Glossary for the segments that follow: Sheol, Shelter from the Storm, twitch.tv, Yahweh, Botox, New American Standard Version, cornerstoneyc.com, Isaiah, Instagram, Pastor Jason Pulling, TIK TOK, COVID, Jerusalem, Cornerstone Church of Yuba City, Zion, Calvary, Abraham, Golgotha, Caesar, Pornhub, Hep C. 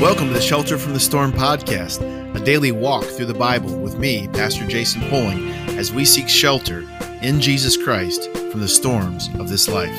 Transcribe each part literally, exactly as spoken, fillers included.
Welcome to the Shelter from the Storm podcast, a daily walk through the Bible with me, Pastor Jason Pulling, as we seek shelter in Jesus Christ from the storms of this life.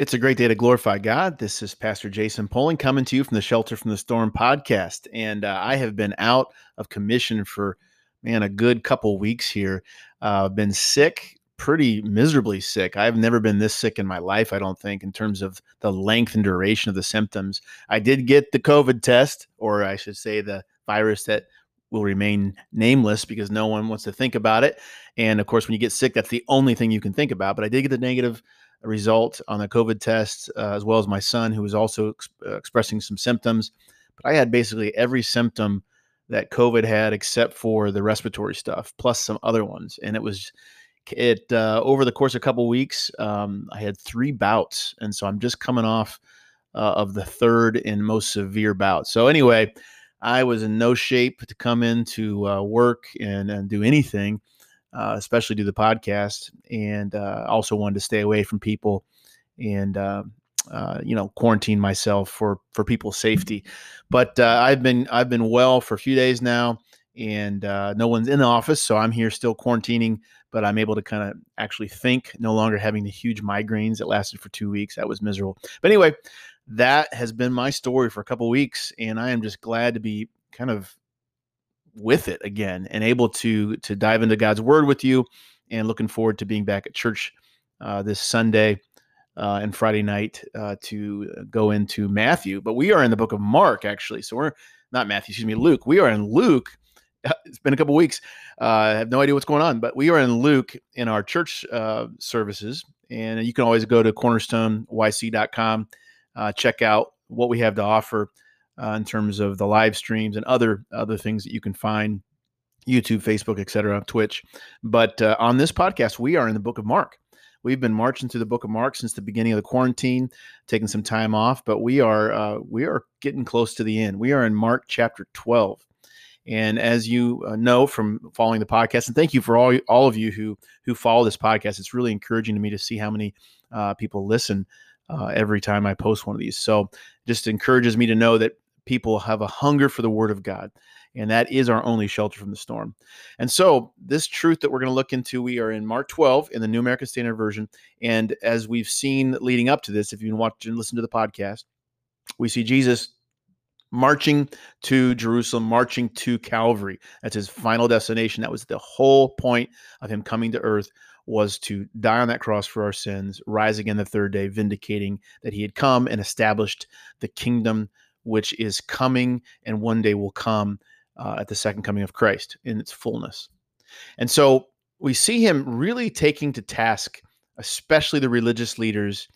It's a great day to glorify God. This is Pastor Jason Pulling coming to you from the Shelter from the Storm podcast. And uh, I have been out of commission for, man, a good couple weeks here. I've uh, been sick, pretty miserably sick. I've never been this sick in my life, I don't think, in terms of the length and duration of the symptoms. I did get the COVID test, or I should say the virus that will remain nameless because no one wants to think about it. And of course, when you get sick, that's the only thing you can think about. But I did get the negative result on the COVID test, uh, as well as my son, who was also ex- expressing some symptoms. But I had basically every symptom that COVID had, except for the respiratory stuff, plus some other ones. And it was it uh, over the course of a couple weeks, um, I had three bouts. And so I'm just coming off uh, of the third and most severe bout. So anyway, I was in no shape to come into uh, work and, and do anything. Uh, especially do the podcast, and uh, also wanted to stay away from people and, uh, uh, you know, quarantine myself for, for people's safety. But uh, I've been I've been well for a few days now, and uh, no one's in the office, so I'm here still quarantining, but I'm able to kind of actually think, no longer having the huge migraines that lasted for two weeks. That was miserable. But anyway, that has been my story for a couple of weeks, and I am just glad to be kind of with it again and able to to dive into God's word with you, and looking forward to being back at church uh, this Sunday uh, and Friday night uh, to go into Matthew. But we are in the book of Mark, actually. So we're not Matthew, excuse me, Luke. We are in Luke. It's been a couple weeks. Uh, I have no idea what's going on, but we are in Luke in our church uh, services. And you can always go to cornerstone y c dot com, uh, check out what we have to offer. Uh, in terms of the live streams and other other things that you can find, YouTube, Facebook, et cetera, Twitch. But uh, on this podcast, we are in the book of Mark. We've been marching through the book of Mark since the beginning of the quarantine, taking some time off, but we are uh, we are getting close to the end. We are in Mark chapter twelve. And as you know from following the podcast, and thank you for all all of you who who follow this podcast. It's really encouraging to me to see how many uh, people listen uh, every time I post one of these. So it just encourages me to know that people have a hunger for the word of God, and that is our only shelter from the storm. And so this truth that we're going to look into, we are in Mark twelve in the New American Standard Version. And as we've seen leading up to this, if you've been watching and listened to the podcast, we see Jesus marching to Jerusalem, marching to Calvary. That's his final destination. That was the whole point of him coming to earth, was to die on that cross for our sins, rise again the third day, vindicating that he had come and established the kingdom which is coming and one day will come uh, at the second coming of Christ in its fullness. And so we see him really taking to task, especially the religious leaders,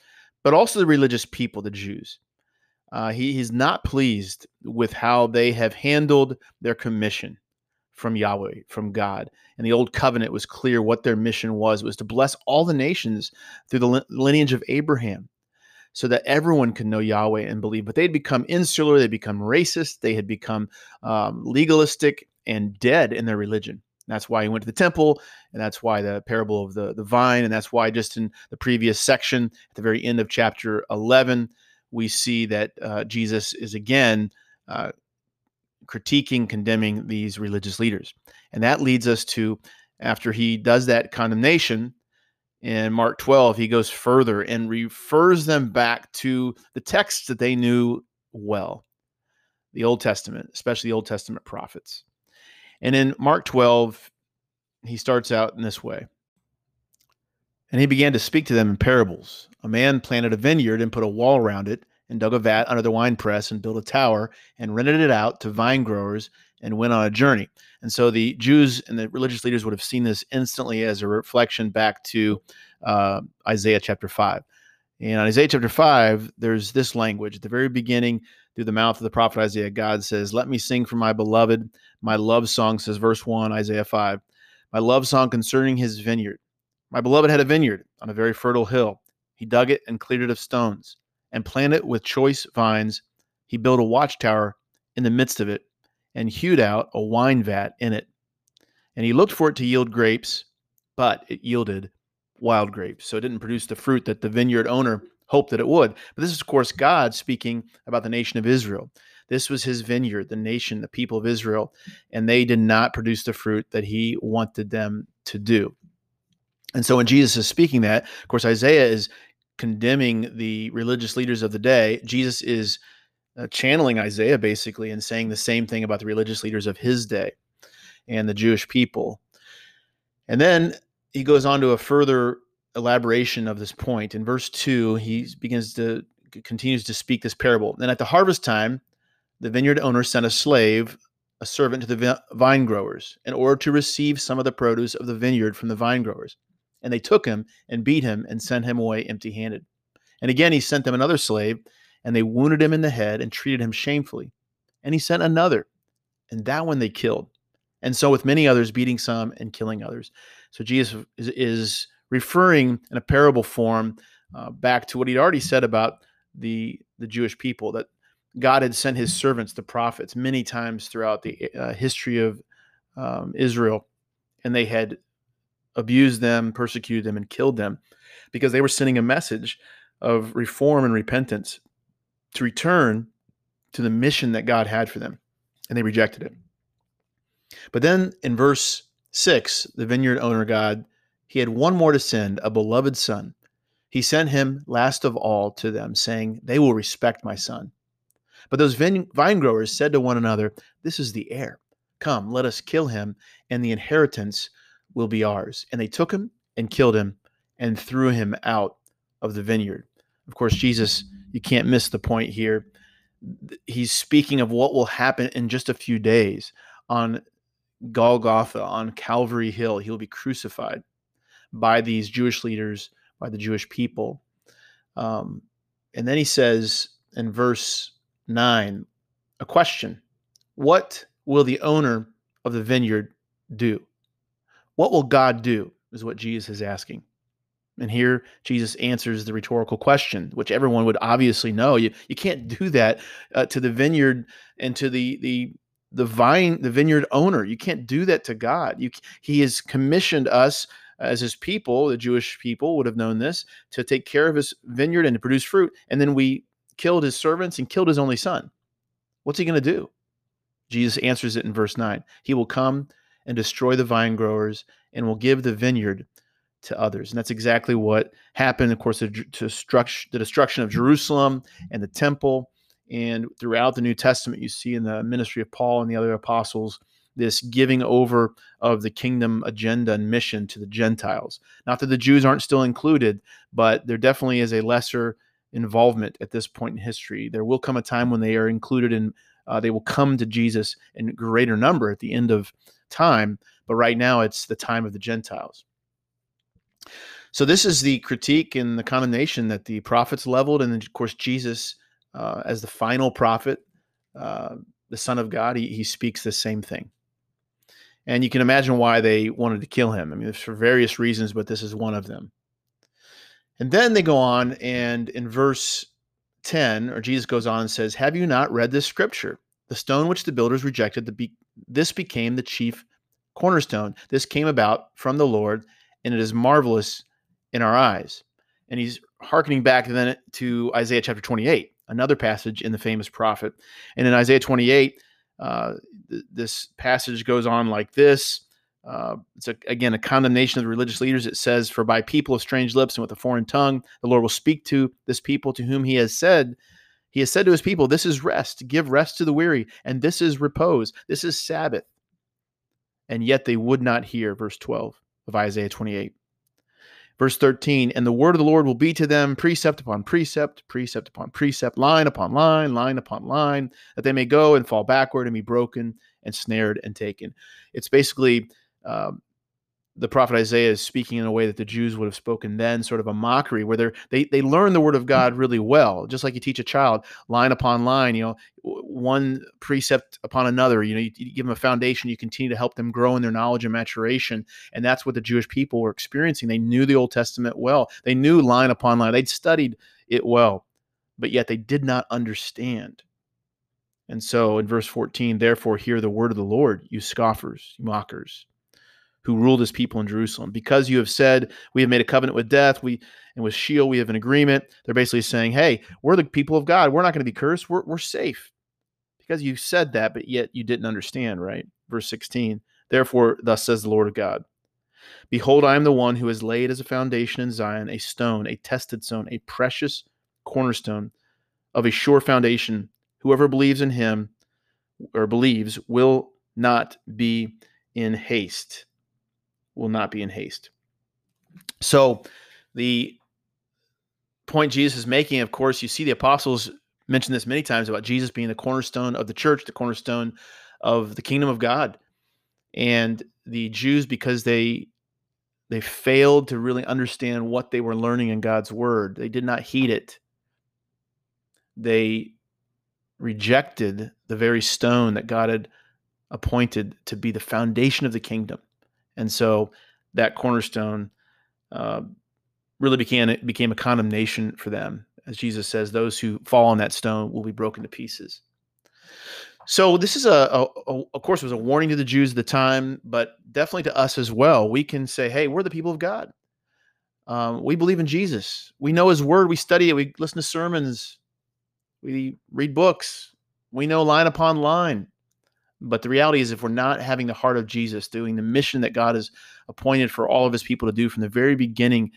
but also the religious people, the Jews. Uh, he is not pleased with how they have handled their commission from Yahweh, from God. And the old covenant was clear what their mission was, was to bless all the nations through the lineage of Abraham, so that everyone could know Yahweh and believe. But they'd become insular, they'd become racist, they had become um, legalistic and dead in their religion. And that's why he went to the temple, and that's why the parable of the, the vine, and that's why just in the previous section, at the very end of chapter eleven, we see that uh, Jesus is again uh, critiquing, condemning these religious leaders. And that leads us to, after he does that condemnation, in Mark twelve, he goes further and refers them back to the texts that they knew well, the Old Testament, especially the Old Testament prophets. And in Mark twelve, he starts out in this way. And he began to speak to them in parables. A man planted a vineyard and put a wall around it, and dug a vat under the winepress and built a tower and rented it out to vine growers and went on a journey. And so the Jews and the religious leaders would have seen this instantly as a reflection back to uh, Isaiah chapter five. And in Isaiah chapter five, there's this language. At the very beginning, through the mouth of the prophet Isaiah, God says, "Let me sing for my beloved my love song," says verse one, Isaiah five, "my love song concerning his vineyard. My beloved had a vineyard on a very fertile hill. He dug it and cleared it of stones and planted it with choice vines. He built a watchtower in the midst of it and hewed out a wine vat in it. And he looked for it to yield grapes, but it yielded wild grapes. So it didn't produce the fruit that the vineyard owner hoped that it would. But this is, of course, God speaking about the nation of Israel. This was his vineyard, the nation, the people of Israel, and they did not produce the fruit that he wanted them to do. And so when Jesus is speaking that, of course, Isaiah is condemning the religious leaders of the day. Jesus is uh, channeling Isaiah, basically, and saying the same thing about the religious leaders of his day and the Jewish people. And then he goes on to a further elaboration of this point. In verse two, he begins to continues to speak this parable. And at the harvest time, the vineyard owner sent a slave, a servant to the vine growers, in order to receive some of the produce of the vineyard from the vine growers. And they took him and beat him and sent him away empty-handed. And again, he sent them another slave, and they wounded him in the head and treated him shamefully. And he sent another, and that one they killed. And so with many others, beating some and killing others. So Jesus is, is referring in a parable form uh, back to what he'd already said about the, the Jewish people, that God had sent his servants, the prophets, many times throughout the uh, history of um, Israel, and they had abused them, persecuted them, and killed them because they were sending a message of reform and repentance to return to the mission that God had for them, and they rejected it. But then in verse six, the vineyard owner God, he had one more to send, a beloved son. He sent him last of all to them, saying, they will respect my son. But those vine growers said to one another, this is the heir. Come, let us kill him, and the inheritance will be ours. And they took him and killed him and threw him out of the vineyard. Of course, Jesus, you can't miss the point here. He's speaking of what will happen in just a few days on Golgotha, on Calvary Hill. He'll be crucified by these Jewish leaders, by the Jewish people. Um, and then he says in verse nine, a question. What will the owner of the vineyard do? What will God do is what Jesus is asking. And here Jesus answers the rhetorical question, which everyone would obviously know. You, you can't do that uh, to the vineyard and to the, the, the vine, the vineyard owner. You can't do that to God. You, he has commissioned us as his people. The Jewish people would have known this, to take care of his vineyard and to produce fruit. And then we killed his servants and killed his only son. What's he going to do? Jesus answers it in verse nine. He will come and destroy the vine growers, and will give the vineyard to others. And that's exactly what happened, of course, to, to struct, the destruction of Jerusalem and the temple. And throughout the New Testament, you see in the ministry of Paul and the other apostles, this giving over of the kingdom agenda and mission to the Gentiles. Not that the Jews aren't still included, but there definitely is a lesser involvement at this point in history. There will come a time when they are included in, uh, they will come to Jesus in greater number at the end of time, but right now it's the time of the Gentiles. So this is the critique and the condemnation that the prophets leveled, and of course Jesus, uh, as the final prophet, uh, the Son of God, he, he speaks the same thing. And you can imagine why they wanted to kill him. I mean, for various reasons, but this is one of them. And then they go on, and in verse ten, or Jesus goes on and says, have you not read this scripture? The stone which the builders rejected, the be- this became the chief cornerstone. This came about from the Lord, and it is marvelous in our eyes. And he's hearkening back then to Isaiah chapter twenty-eight, another passage in the famous prophet. And in Isaiah twenty-eight, uh, th- this passage goes on like this. Uh, it's, a, again, a condemnation of the religious leaders. It says, for by people of strange lips and with a foreign tongue, the Lord will speak to this people to whom he has said, He has said to his people, this is rest, give rest to the weary, and this is repose, this is Sabbath. And yet they would not hear, verse twelve of Isaiah twenty-eight. Verse thirteen, and the word of the Lord will be to them precept upon precept, precept upon precept, line upon line, line upon line, that they may go and fall backward and be broken and snared and taken. It's basically um, the prophet Isaiah is speaking in a way that the Jews would have spoken then, sort of a mockery, where they they learn the word of God really well, just like you teach a child, line upon line, you know, one precept upon another. You know, you, you give them a foundation, you continue to help them grow in their knowledge and maturation, and that's what the Jewish people were experiencing. They knew the Old Testament well. They knew line upon line. They'd studied it well, but yet they did not understand. And so in verse fourteen, therefore hear the word of the Lord, you scoffers, you mockers, who ruled his people in Jerusalem. Because you have said, we have made a covenant with death, we and with Sheol we have an agreement. They're basically saying, hey, we're the people of God. We're not going to be cursed. We're, we're safe. Because you said that, but yet you didn't understand, right? Verse sixteen, therefore thus says the Lord of God, behold, I am the one who has laid as a foundation in Zion a stone, a tested stone, a precious cornerstone of a sure foundation. Whoever believes in him or believes will not be in haste. Will not be in haste. So the point Jesus is making, of course, you see the apostles mention this many times about Jesus being the cornerstone of the church, the cornerstone of the kingdom of God. And the Jews, because they they failed to really understand what they were learning in God's word, they did not heed it. They rejected the very stone that God had appointed to be the foundation of the kingdom. And so that cornerstone uh, really became, became a condemnation for them. As Jesus says, those who fall on that stone will be broken to pieces. So this is, a, a, a of course, it was a warning to the Jews at the time, but definitely to us as well. We can say, hey, we're the people of God. Um, we believe in Jesus. We know his word. We study it. We listen to sermons. We read books. We know line upon line. But the reality is, if we're not having the heart of Jesus, doing the mission that God has appointed for all of his people to do from the very beginning,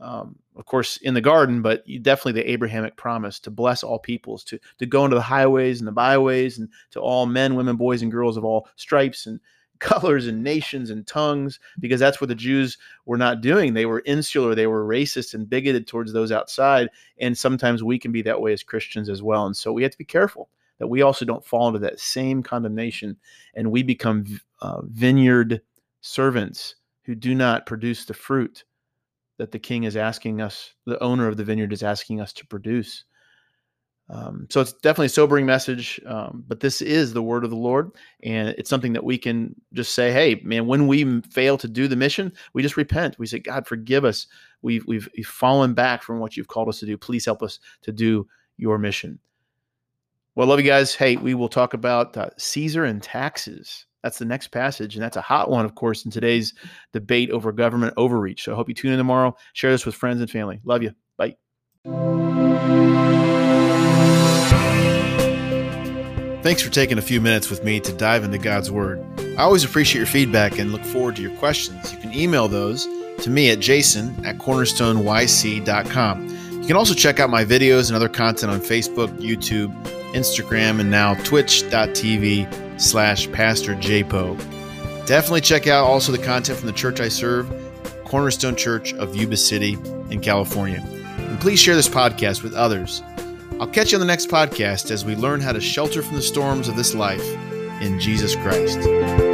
um, of course, in the garden, but definitely the Abrahamic promise to bless all peoples, to, to go into the highways and the byways and to all men, women, boys, and girls of all stripes and colors and nations and tongues, because that's what the Jews were not doing. They were insular. They were racist and bigoted towards those outside. And sometimes we can be that way as Christians as well. And so we have to be careful that we also don't fall into that same condemnation and we become uh, vineyard servants who do not produce the fruit that the king is asking us, the owner of the vineyard is asking us to produce. Um, so it's definitely a sobering message, um, but this is the word of the Lord. And it's something that we can just say, hey, man, when we fail to do the mission, we just repent. We say, God, forgive us. We've, we've, we've fallen back from what you've called us to do. Please help us to do your mission. Well, love you guys. Hey, we will talk about uh, Caesar and taxes. That's the next passage, and that's a hot one, of course, in today's debate over government overreach. So I hope you tune in tomorrow. Share this with friends and family. Love you. Bye. Thanks for taking a few minutes with me to dive into God's Word. I always appreciate your feedback and look forward to your questions. You can email those to me at jason at cornerstone y c dot com. You can also check out my videos and other content on Facebook, YouTube, Instagram, and now twitch.tv slash Pastor J P O. Definitely check out also the content from the church I serve, Cornerstone Church of Yuba City in California. And please share this podcast with others. I'll catch you on the next podcast as we learn how to shelter from the storms of this life in Jesus Christ.